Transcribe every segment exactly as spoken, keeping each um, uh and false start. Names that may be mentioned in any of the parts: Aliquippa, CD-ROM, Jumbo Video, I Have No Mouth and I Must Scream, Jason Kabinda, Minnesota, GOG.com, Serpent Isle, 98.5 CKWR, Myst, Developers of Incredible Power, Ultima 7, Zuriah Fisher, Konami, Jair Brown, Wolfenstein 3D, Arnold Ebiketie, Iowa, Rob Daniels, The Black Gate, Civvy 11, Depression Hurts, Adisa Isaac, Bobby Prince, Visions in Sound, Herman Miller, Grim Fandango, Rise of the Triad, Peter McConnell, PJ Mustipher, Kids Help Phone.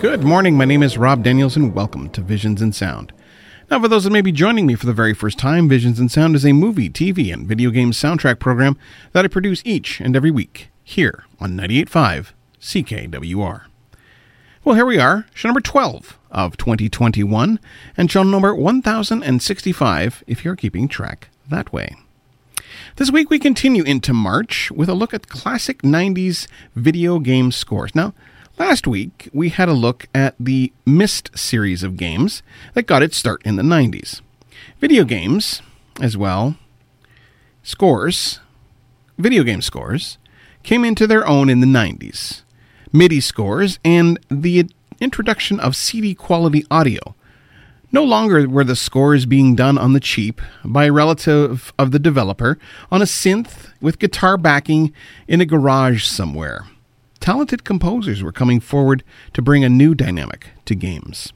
Good morning, my name is Rob Daniels and welcome to Visions in Sound. Now for those that may be joining me for the very first time, Visions in Sound is a movie, T V, and video game soundtrack program that I produce each and every week here on ninety-eight point five C K W R. Well, here we are, show number twelve of twenty twenty-one and show number one thousand sixty-five if you're keeping track that way. This week we continue into March with a look at classic nineties video game scores. Now, last week, we had a look at the Myst series of games that got its start in the nineties. Video games, as well, scores, video game scores, came into their own in the nineties. MIDI scores and the introduction of C D quality audio. No longer were the scores being done on the cheap by a relative of the developer on a synth with guitar backing in a garage somewhere. Talented composers were coming forward to bring a new dynamic to games.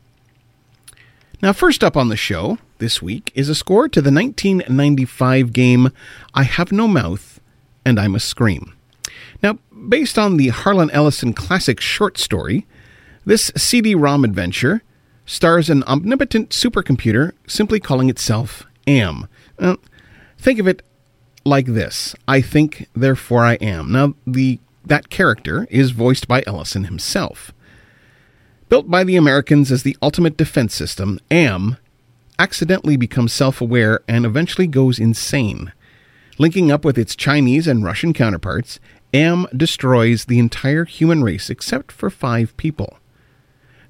Now, first up on the show this week is a score to the nineteen ninety-five game I Have No Mouth and I Must Scream. Now, based on the Harlan Ellison classic short story, this C D-ROM adventure stars an omnipotent supercomputer simply calling itself A M. Uh, think of it like this. I think, therefore I am. Now, the That character is voiced by Ellison himself. Built by the Americans as the ultimate defense system, A M accidentally becomes self-aware and eventually goes insane. Linking up with its Chinese and Russian counterparts, A M destroys the entire human race except for five people.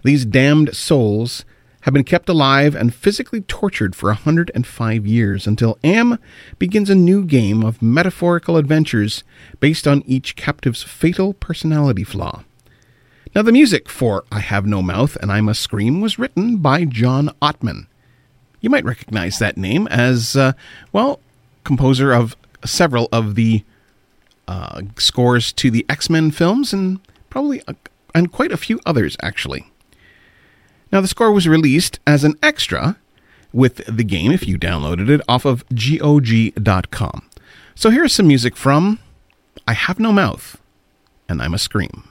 These damned souls have been kept alive and physically tortured for one hundred five years until A M begins a new game of metaphorical adventures based on each captive's fatal personality flaw. Now, the music for I Have No Mouth and I Must Scream was written by John Ottman. You might recognize that name as, uh, well, composer of several of the uh, scores to the X-Men films and probably uh, and quite a few others, actually. Now, the score was released as an extra with the game, if you downloaded it, off of G O G dot com. So here's some music from I Have No Mouth and I Must Scream.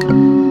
Thank you.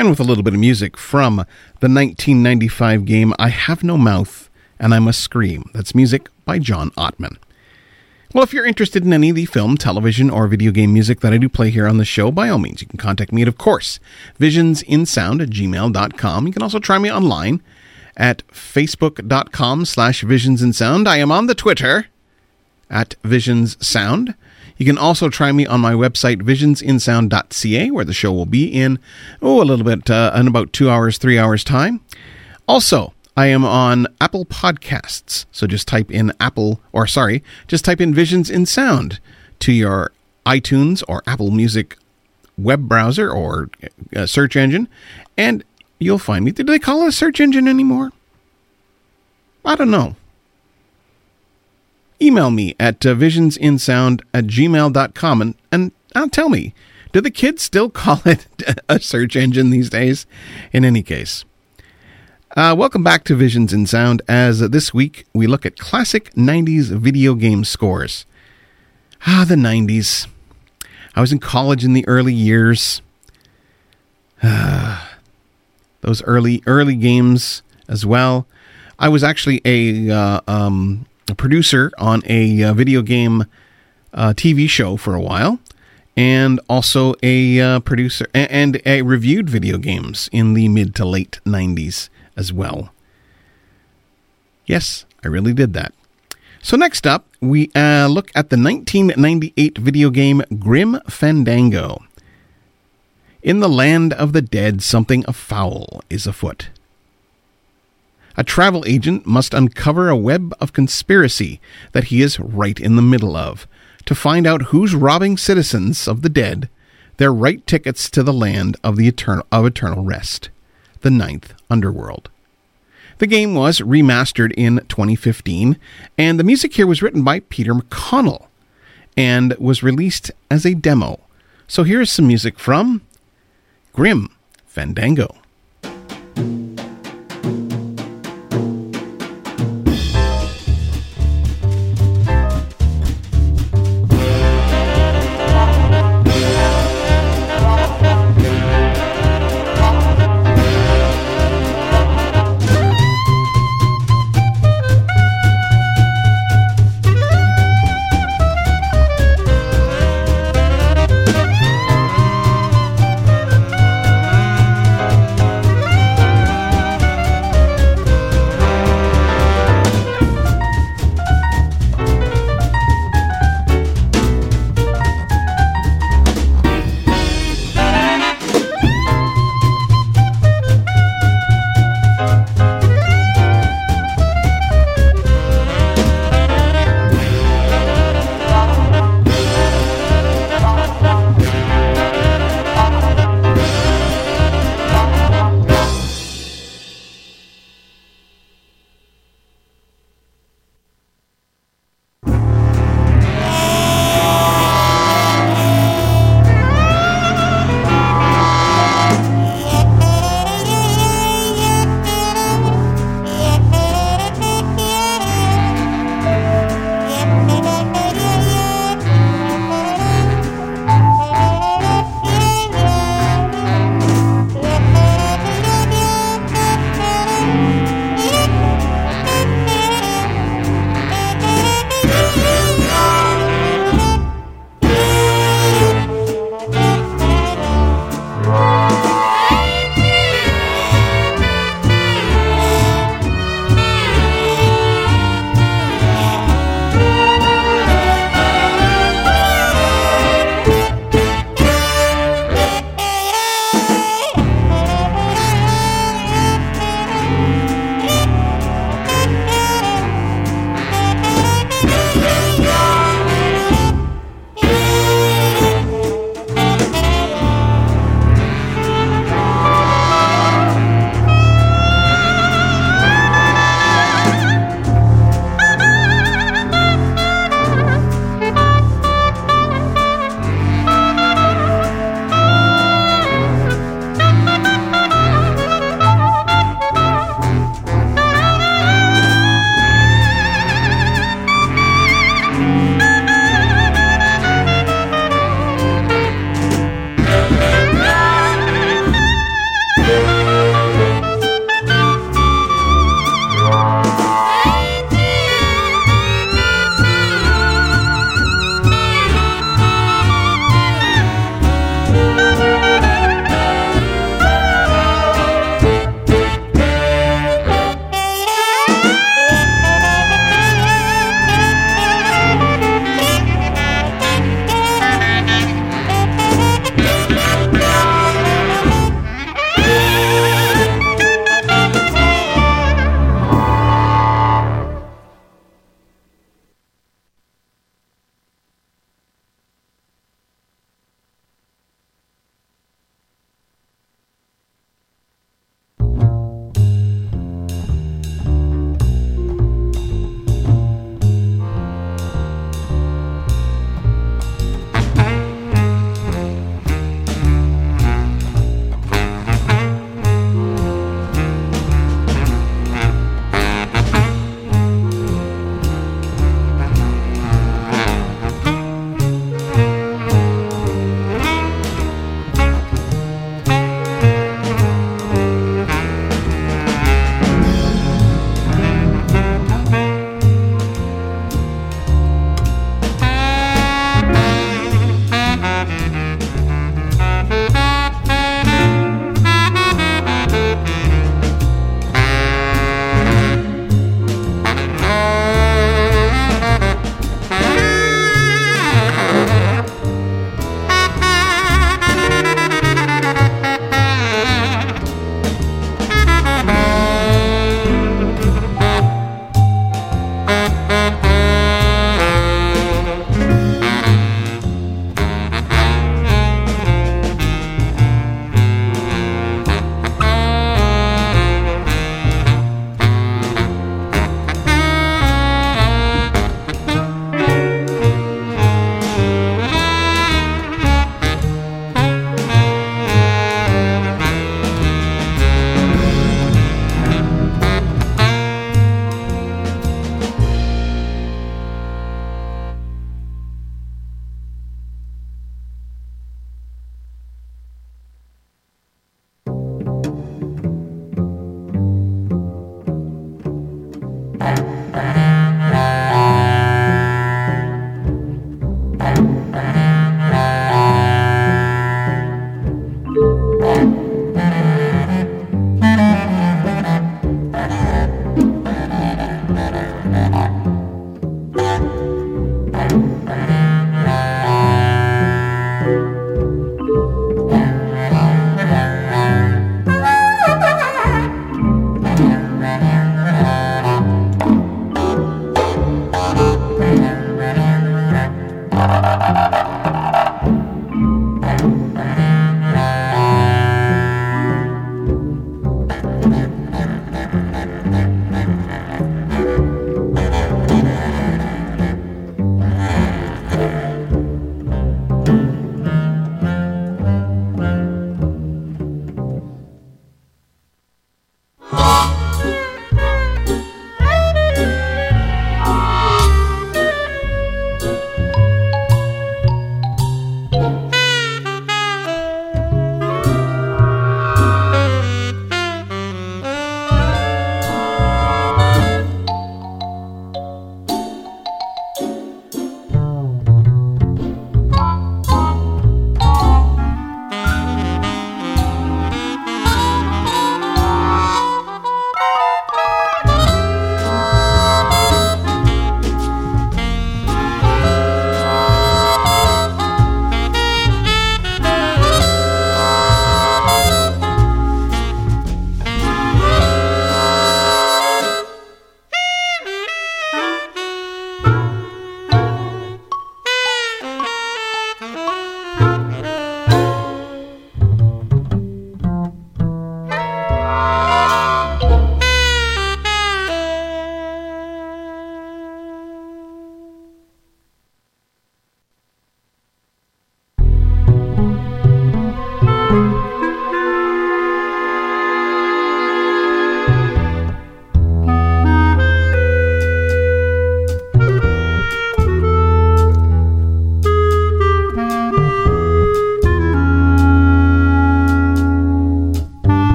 and with a little bit of music from the nineteen ninety-five game I Have No Mouth and I Must Scream. That's music by John Ottman. Well, if you're interested in any of the film, television, or video game music that I do play here on the show, by all means, you can contact me at, of course, visionsinsound at gmail dot com. You can also try me online at facebook.com slash visionsinsound. I am on the Twitter at visionssound. You can also try me on my website, visionsinsound dot c a, where the show will be in, oh, a little bit, uh, in about two hours, three hours time. Also, I am on Apple Podcasts, so just type in Apple, or sorry, just type in Visions in Sound to your iTunes or Apple Music web browser or uh, search engine, and you'll find me. Do they call it a search engine anymore? I don't know. Email me at uh, visionsinsound at gmail dot com, and, and uh, tell me, do the kids still call it a search engine these days? In any case... Uh, welcome back to Visions in Sound, as uh, this week we look at classic nineties video game scores. Ah, the nineties. I was in college in the early years. Ah, those early, early games as well. I was actually a, uh, um, a producer on a uh, video game uh, T V show for a while, and also a uh, producer, and, and I reviewed video games in the mid to late nineties. As well. Yes, I really did that. So next up, we uh, look at the nineteen ninety-eight video game Grim Fandango. In the land of the dead, something afoul is afoot. A travel agent must uncover a web of conspiracy that he is right in the middle of, to find out who's robbing citizens of the dead their right tickets to the land of the eternal of eternal rest. The Ninth Underworld. The game was remastered in twenty fifteen, and the music here was written by Peter McConnell and was released as a demo. So here is some music from Grim Fandango.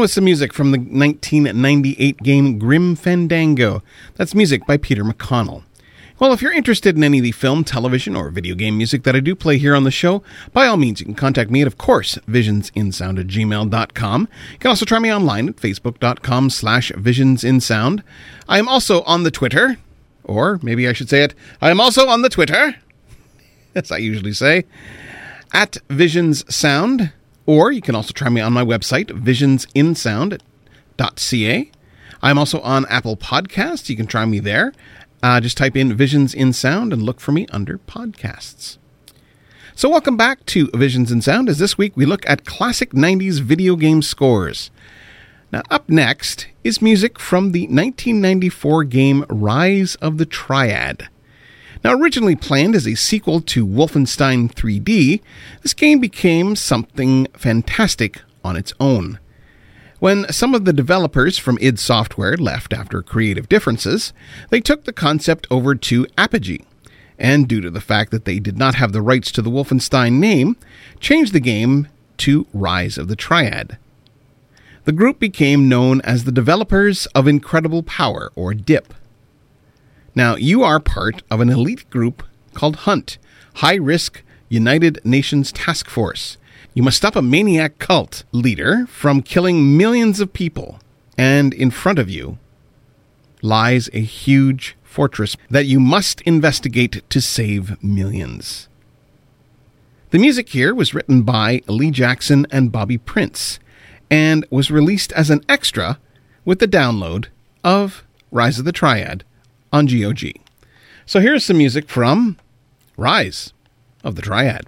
on with some music from the nineteen ninety-eight game Grim Fandango. That's music by Peter McConnell. Well, if you're interested in any of the film, television, or video game music that I do play here on the show, by all means, you can contact me at, of course, visions in sound at gmail dot com. You can also try me online at facebook dot com slash visionsinsound. I am also on the Twitter, or maybe I should say it, I am also on the Twitter, as I usually say, at visions sound, or you can also try me on my website, visions in sound dot c a. I'm also on Apple Podcasts. You can try me there. Uh, just type in Visions in Sound and look for me under podcasts. So welcome back to Visions in Sound, as this week we look at classic nineties video game scores. Now, up next is music from the nineteen ninety-four game Rise of the Triad. Now, originally planned as a sequel to Wolfenstein three D, this game became something fantastic on its own. When some of the developers from id Software left after creative differences, they took the concept over to Apogee, and due to the fact that they did not have the rights to the Wolfenstein name, changed the game to Rise of the Triad. The group became known as the Developers of Incredible Power, or D I P. Now, you are part of an elite group called HUNT, High Risk United Nations Task Force. You must stop a maniac cult leader from killing millions of people, and in front of you lies a huge fortress that you must investigate to save millions. The music here was written by Lee Jackson and Bobby Prince, and was released as an extra with the download of Rise of the Triad on G O G. So here's some music from Rise of the Triad.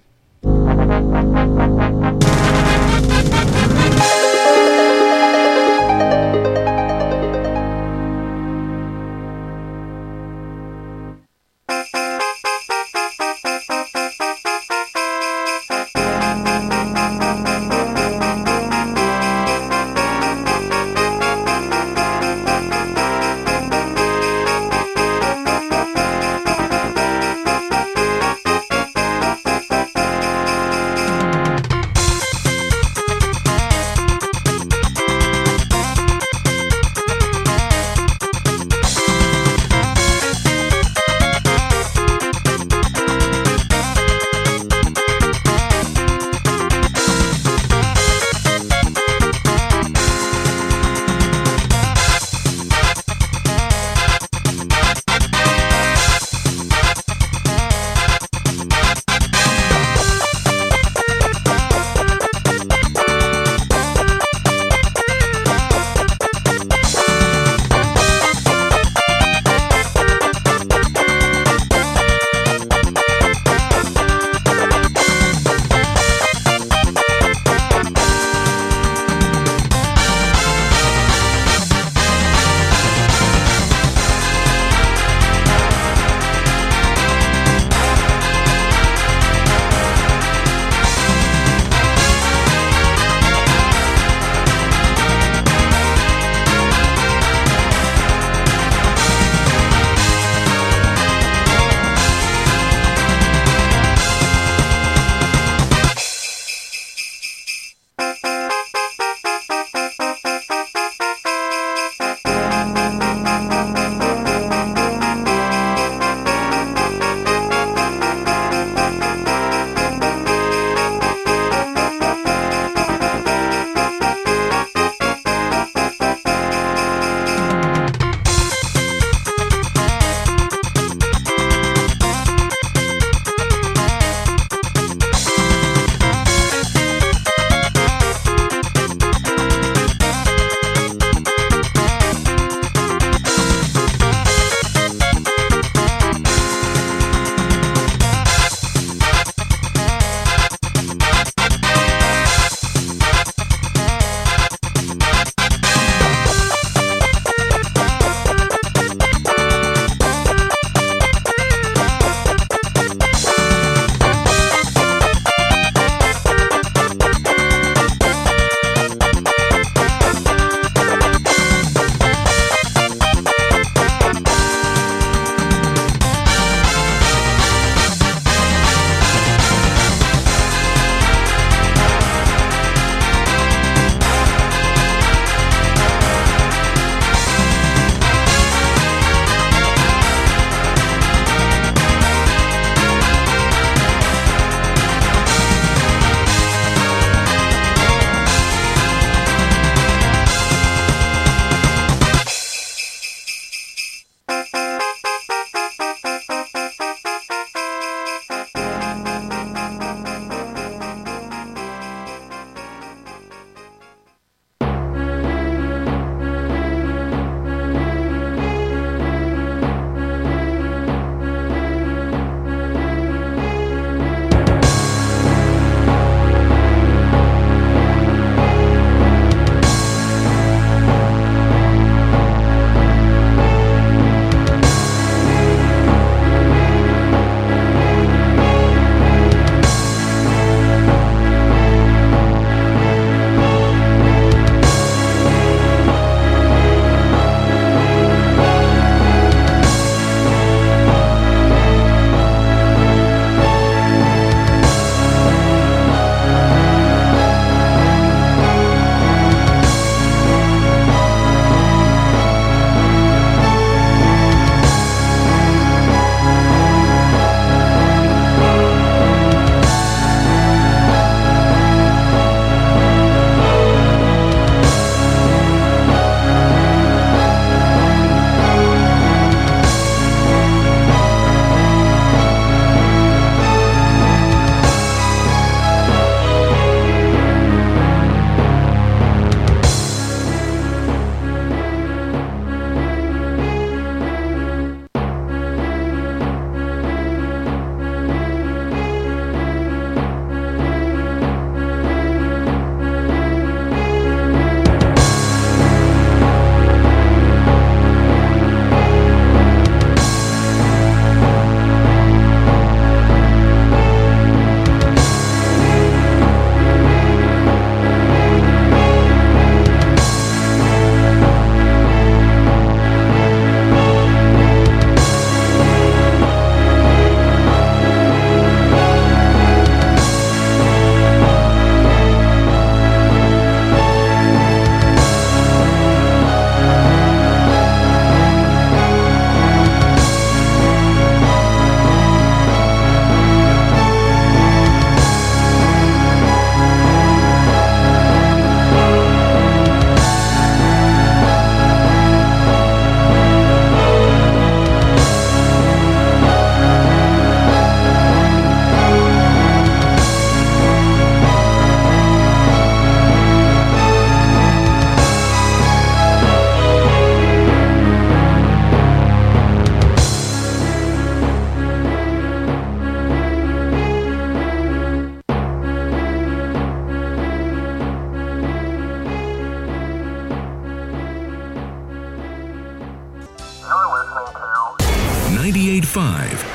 ninety-eight point five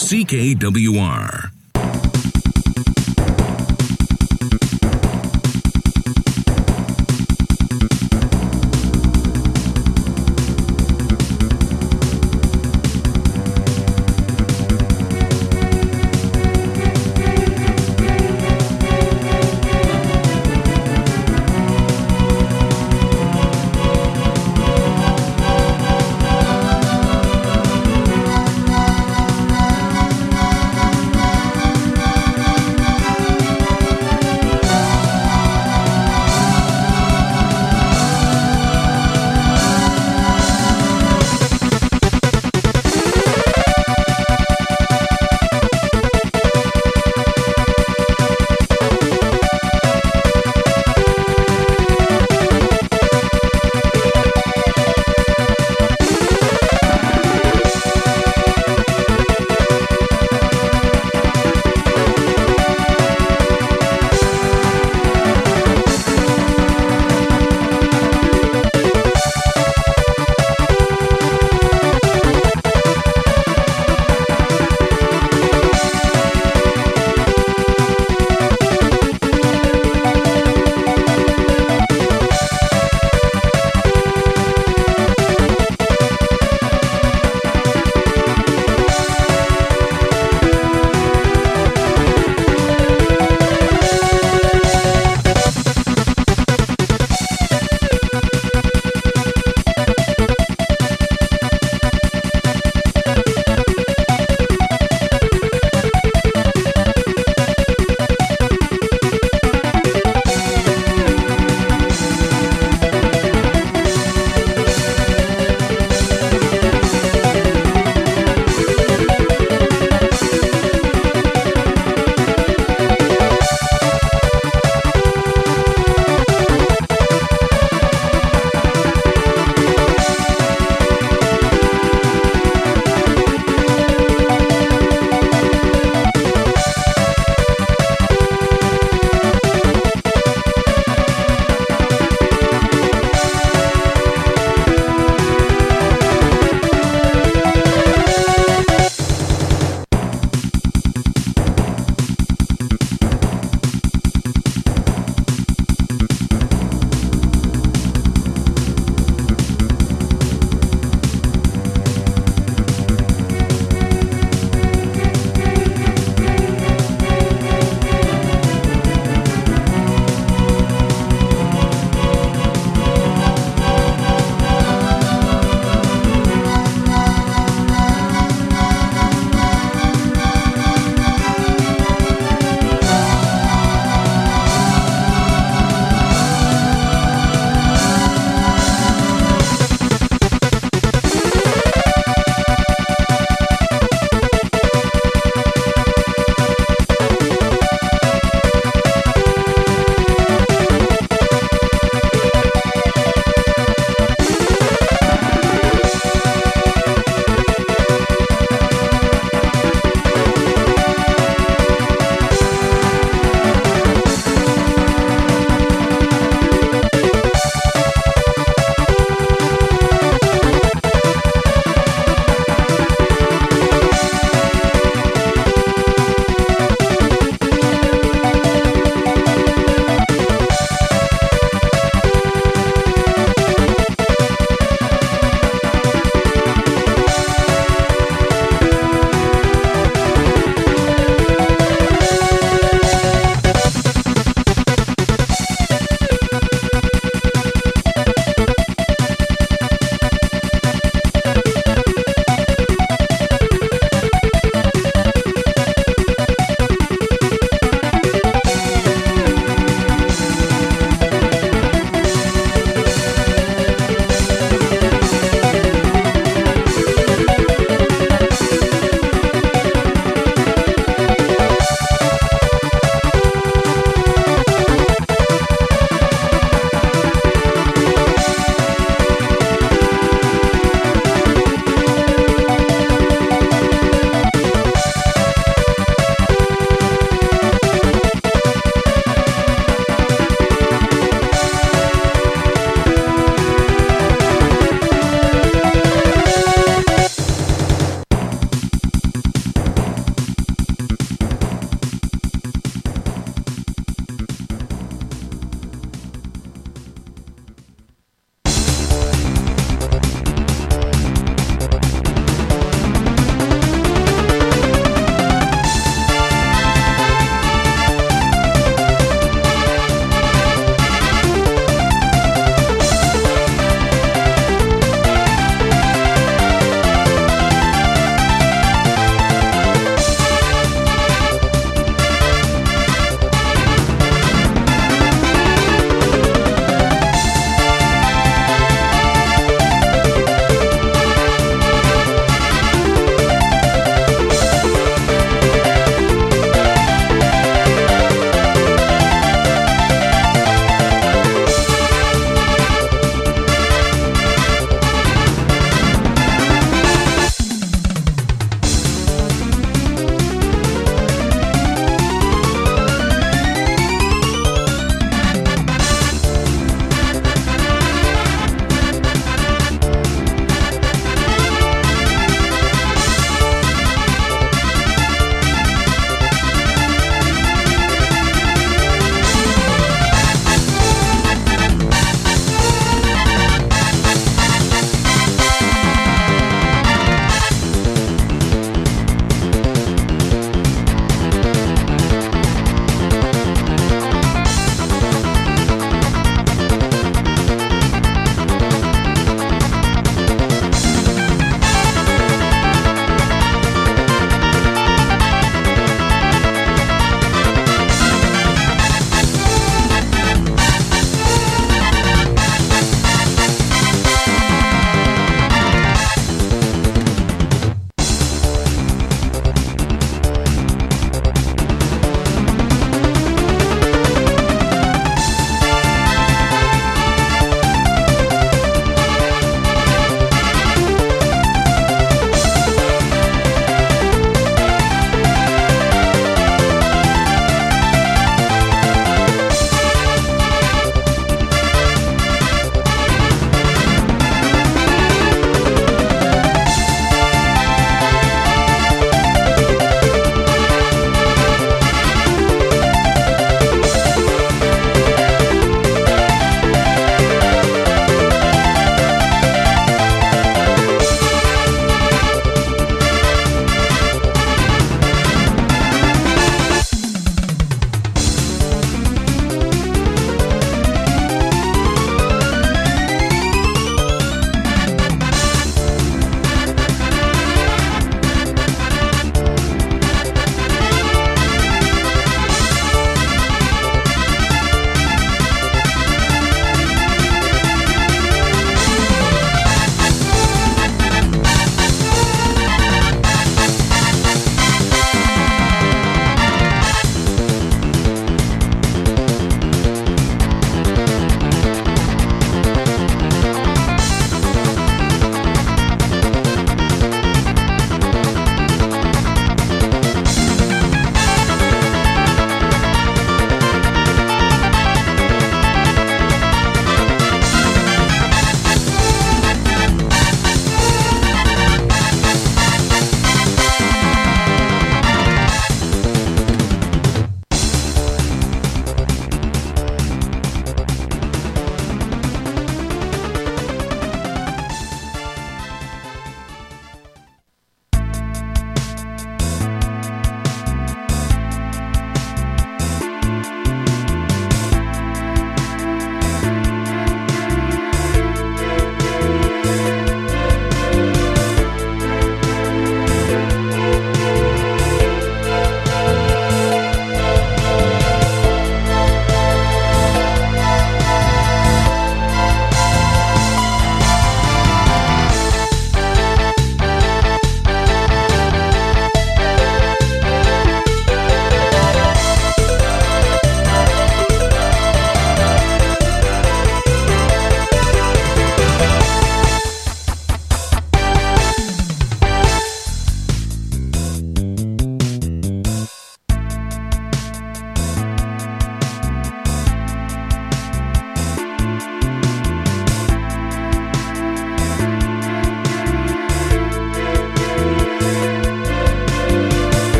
C K W R.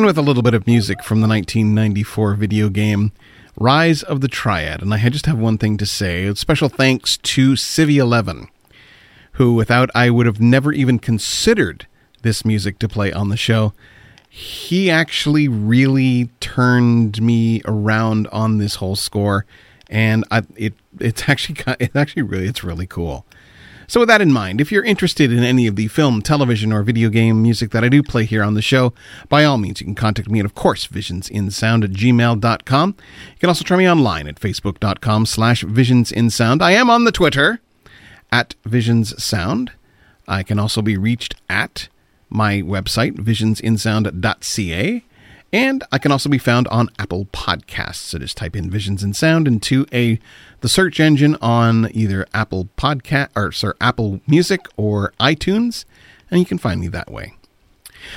and with a little bit of music from the nineteen ninety-four video game Rise of the Triad. And I just have one thing to say. Special thanks to Civvy eleven, who without I would have never even considered this music to play on the show. He actually really turned me around on this whole score, and I, it it's actually it actually really it's really cool. So with that in mind, if you're interested in any of the film, television, or video game music that I do play here on the show, by all means, you can contact me at, of course, visionsinsound at gmail dot com. You can also try me online at facebook dot com slash visionsinsound. I am on the Twitter at visionssound. I can also be reached at my website, visionsinsound dot c a. And I can also be found on Apple Podcasts. So just type in Visions in Sound into a the search engine on either Apple Podcast or sorry, Apple Music or iTunes, and you can find me that way.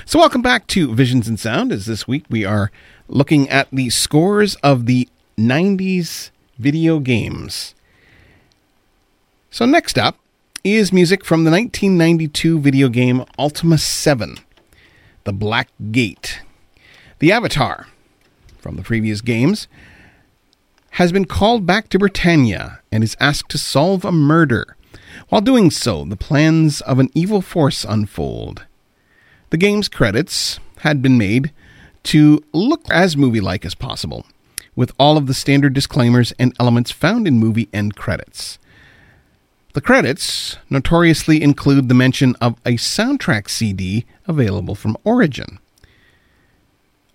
So welcome back to Visions in Sound, as this week we are looking at the scores of the nineties video games. So next up is music from the nineteen ninety-two video game Ultima seven, The Black Gate. The Avatar, from the previous games, has been called back to Britannia and is asked to solve a murder. While doing so, the plans of an evil force unfold. The game's credits had been made to look as movie-like as possible, with all of the standard disclaimers and elements found in movie end credits. The credits notoriously include the mention of a soundtrack C D available from Origin,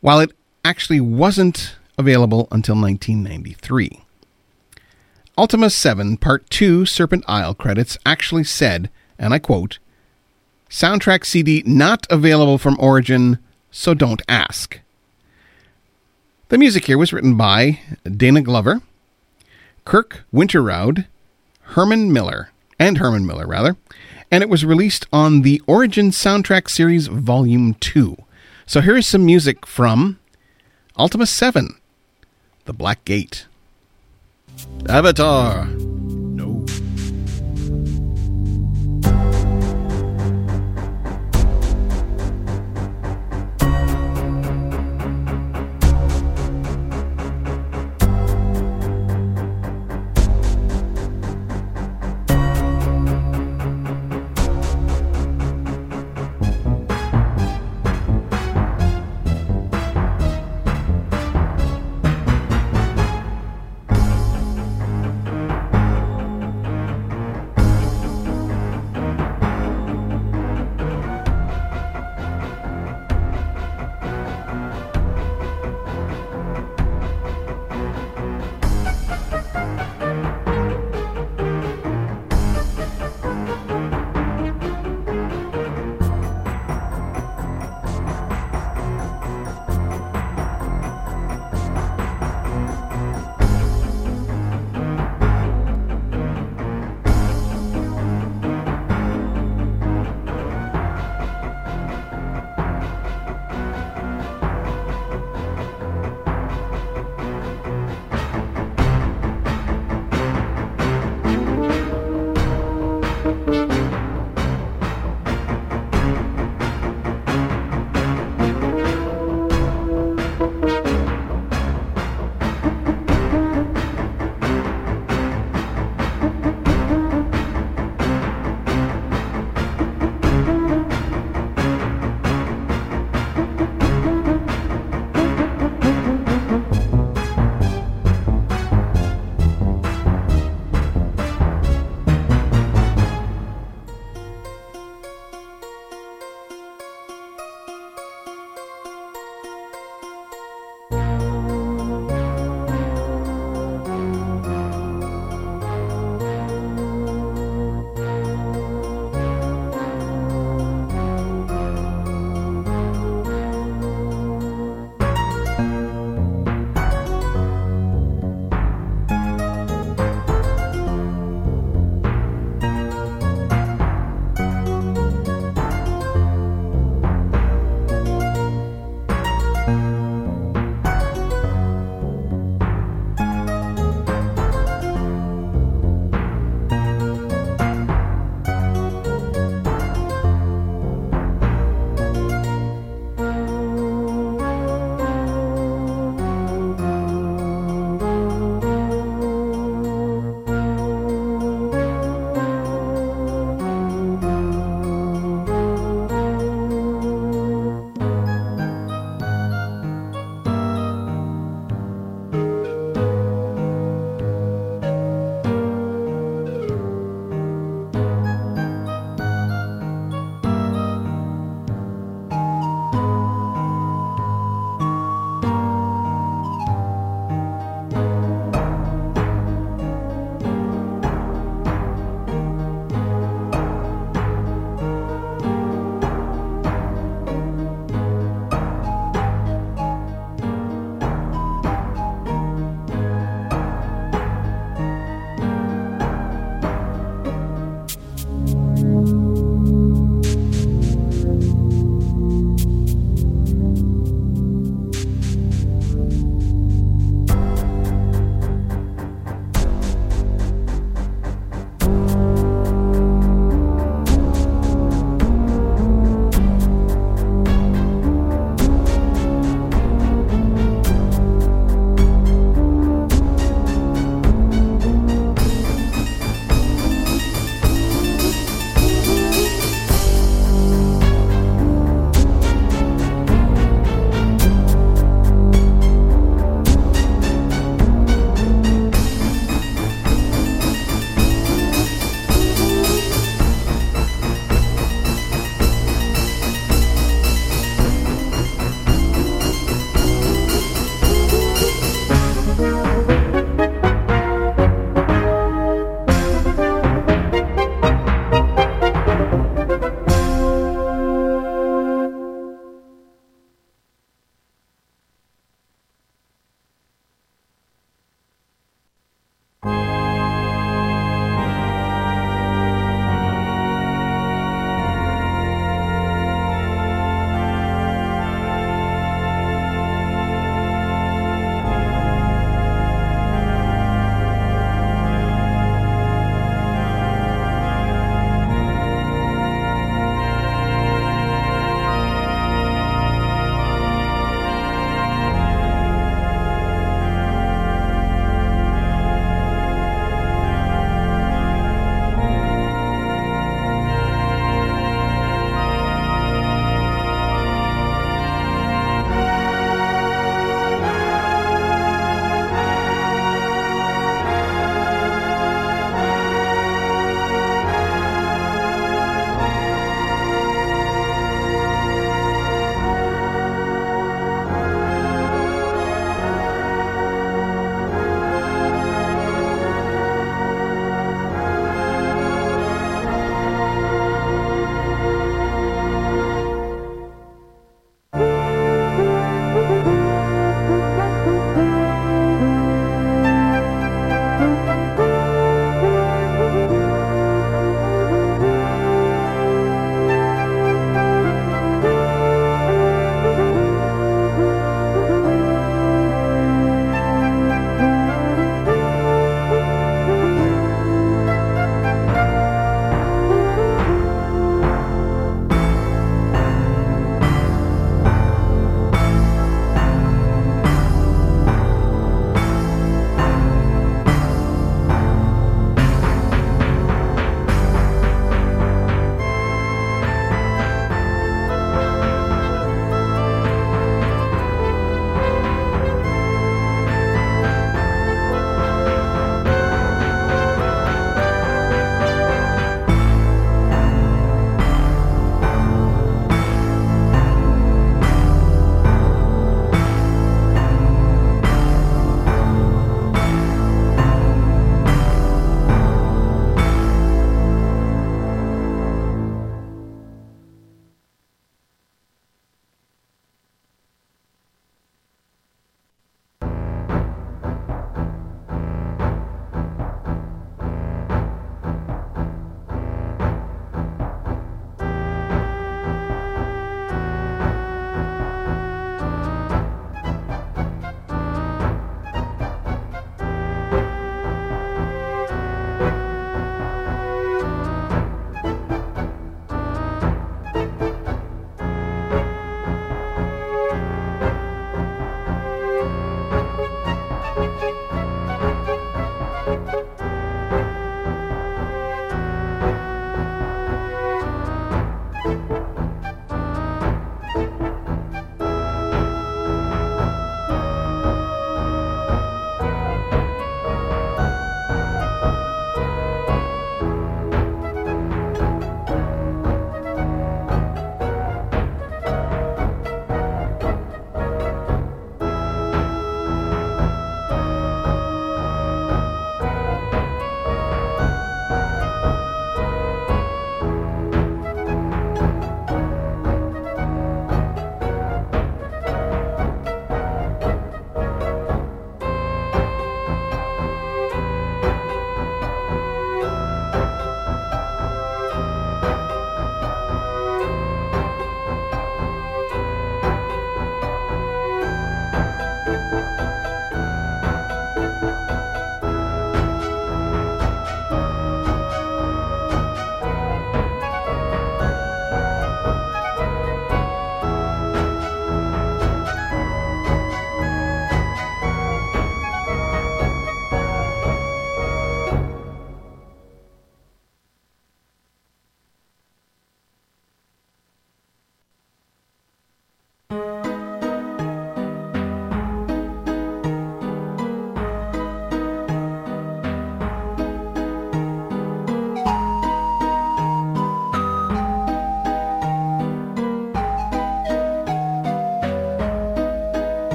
while it actually wasn't available until nineteen ninety-three. Ultima seven Part two Serpent Isle credits actually said, and I quote, "Soundtrack C D not available from Origin, so don't ask." The music here was written by Dana Glover, Kirk Winterrowd, Herman Miller, and Herman Miller, rather, and it was released on the Origin Soundtrack Series Volume two. So here is some music from Ultima seven, The Black Gate. Avatar. No.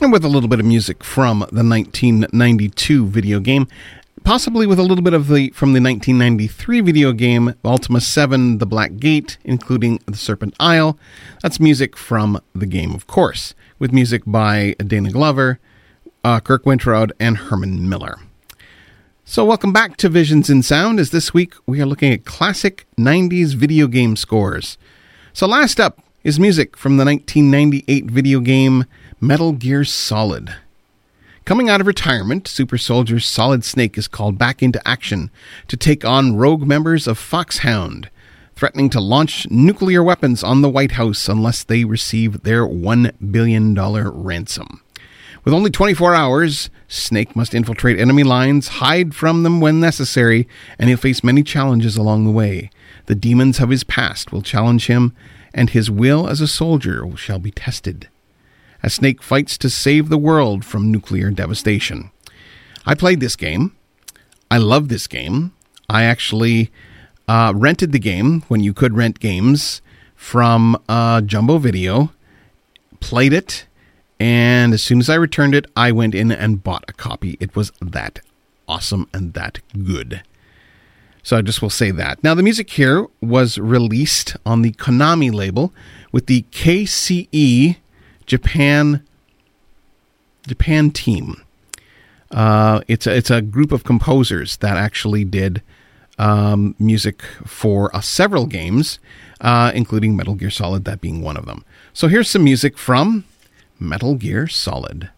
and with a little bit of music from the nineteen ninety-two video game, possibly with a little bit of the from the nineteen ninety-three video game Ultima seven, The Black Gate, including The Serpent Isle. That's music from the game, of course, with music by Dana Glover, uh, Kirk Winterrowd, and Herman Miller. So welcome back to Visions in Sound, as this week we are looking at classic nineties video game scores. So last up is music from the nineteen ninety-eight video game Metal Gear Solid. Coming out of retirement, Super Soldier Solid Snake is called back into action to take on rogue members of Foxhound, threatening to launch nuclear weapons on the White House unless they receive their one billion dollars ransom. With only twenty-four hours, Snake must infiltrate enemy lines, hide from them when necessary, and he'll face many challenges along the way. The demons of his past will challenge him, and his will as a soldier shall be tested as Snake fights to save the world from nuclear devastation. I played this game. I love this game. I actually uh, rented the game when you could rent games from uh, Jumbo Video, played it, and as soon as I returned it, I went in and bought a copy. It was that awesome and that good. So I just will say that. Now, the music here was released on the Konami label with the K C E Japan Japan team. Uh, it's a, it's a group of composers that actually did um, music for uh, several games, uh, including Metal Gear Solid, that being one of them. So here's some music from Metal Gear Solid.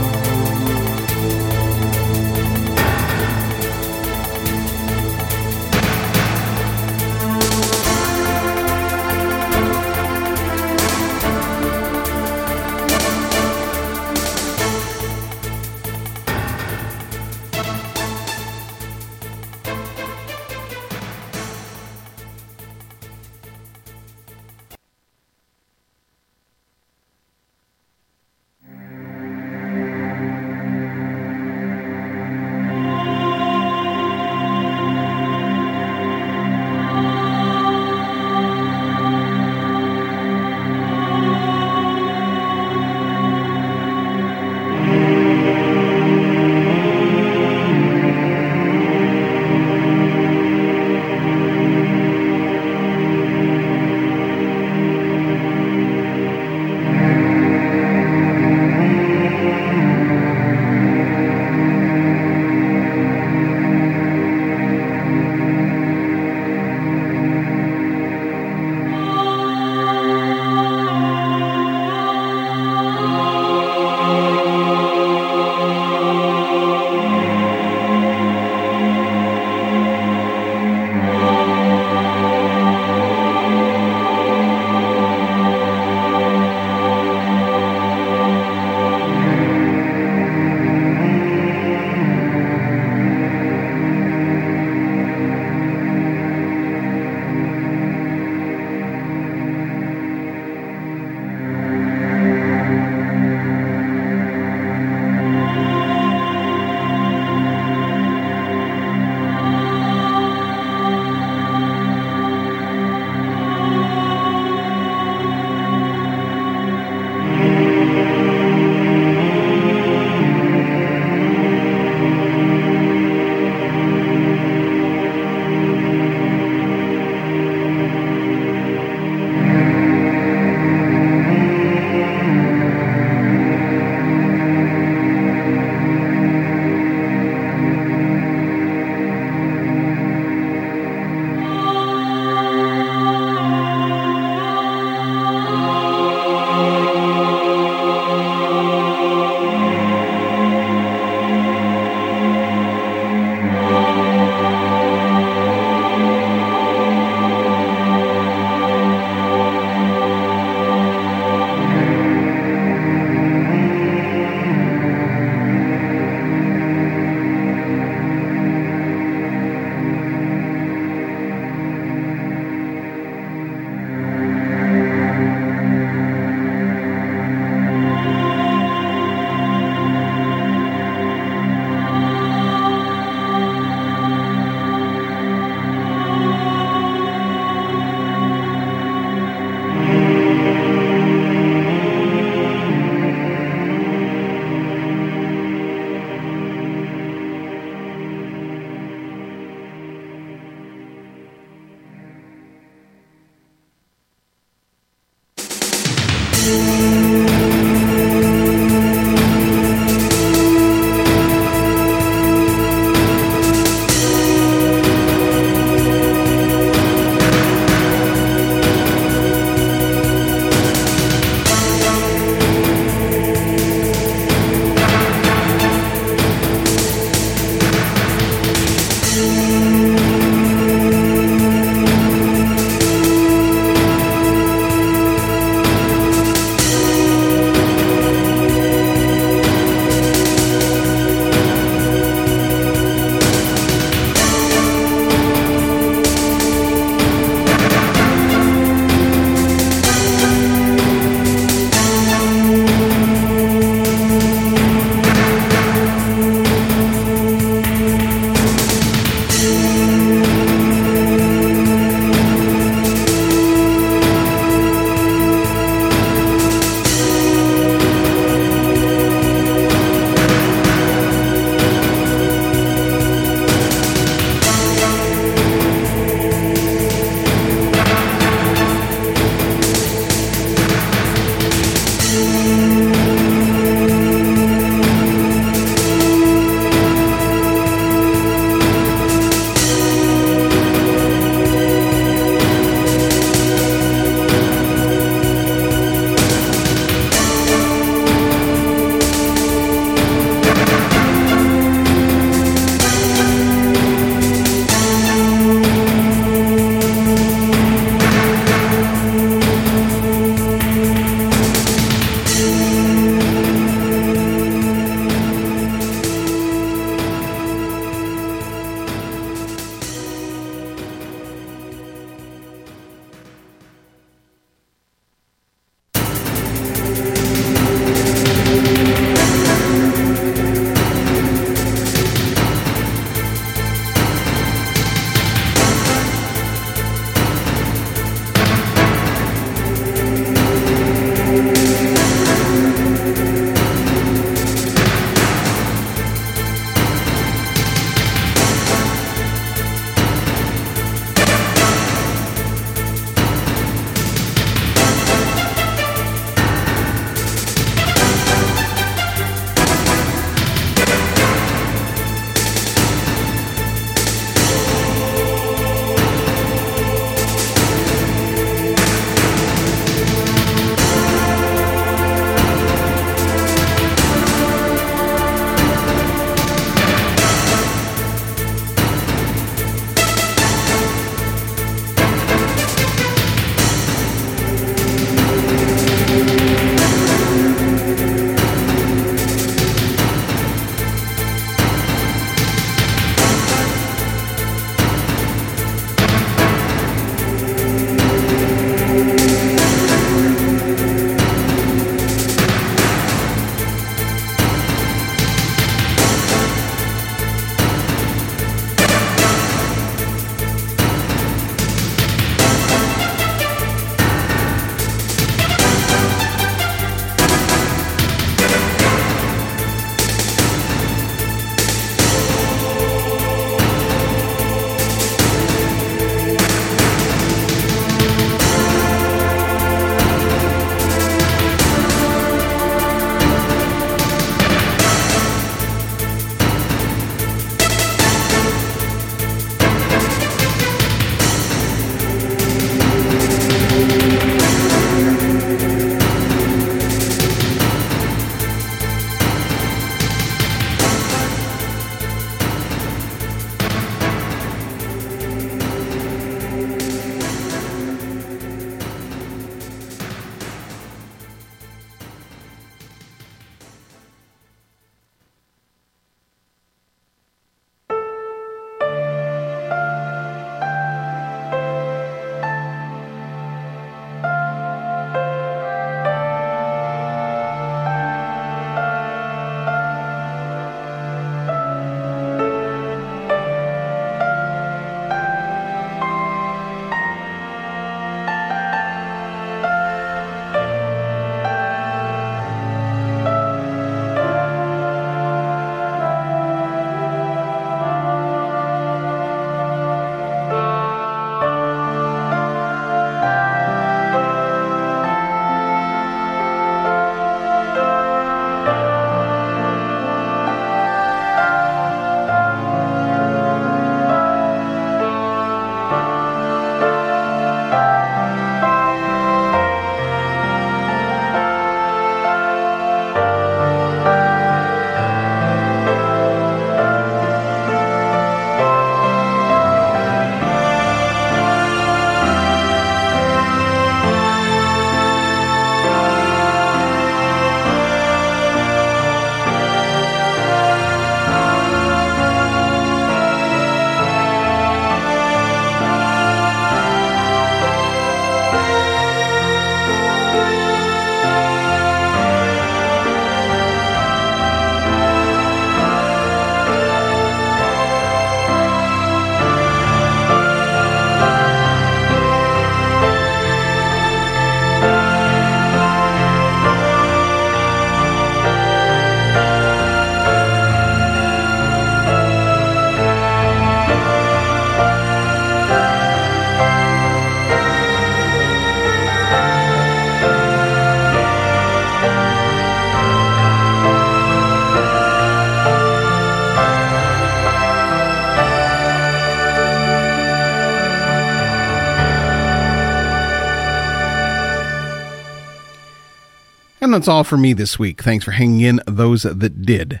And that's all for me this week. Thanks for hanging in, those that did.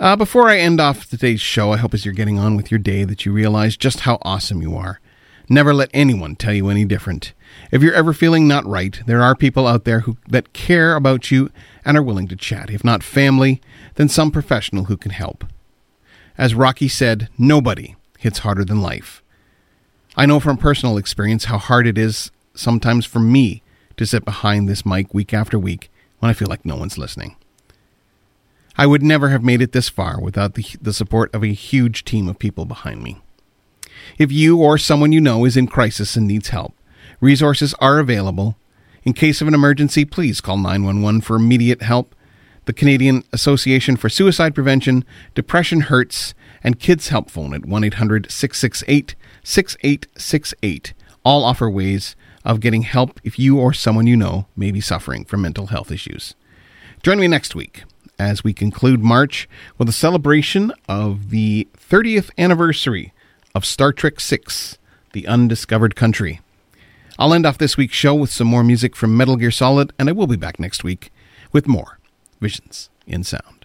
Uh, before I end off today's show, I hope as you're getting on with your day that you realize just how awesome you are. Never let anyone tell you any different. If you're ever feeling not right, there are people out there who that care about you and are willing to chat. If not family, then some professional who can help. As Rocky said, nobody hits harder than life. I know from personal experience how hard it is sometimes for me to sit behind this mic week after week when I feel like no one's listening. I would never have made it this far without the, the support of a huge team of people behind me. If you or someone you know is in crisis and needs help, resources are available. In case of an emergency, please call nine one one for immediate help. The Canadian Association for Suicide Prevention, Depression Hurts, and Kids Help Phone at one eight hundred six six eight six eight six eight all offer ways of getting help if you or someone you know may be suffering from mental health issues. Join me next week as we conclude March with a celebration of the thirtieth anniversary of Star Trek six, The Undiscovered Country. I'll end off this week's show with some more music from Metal Gear Solid, and I will be back next week with more Visions in Sound.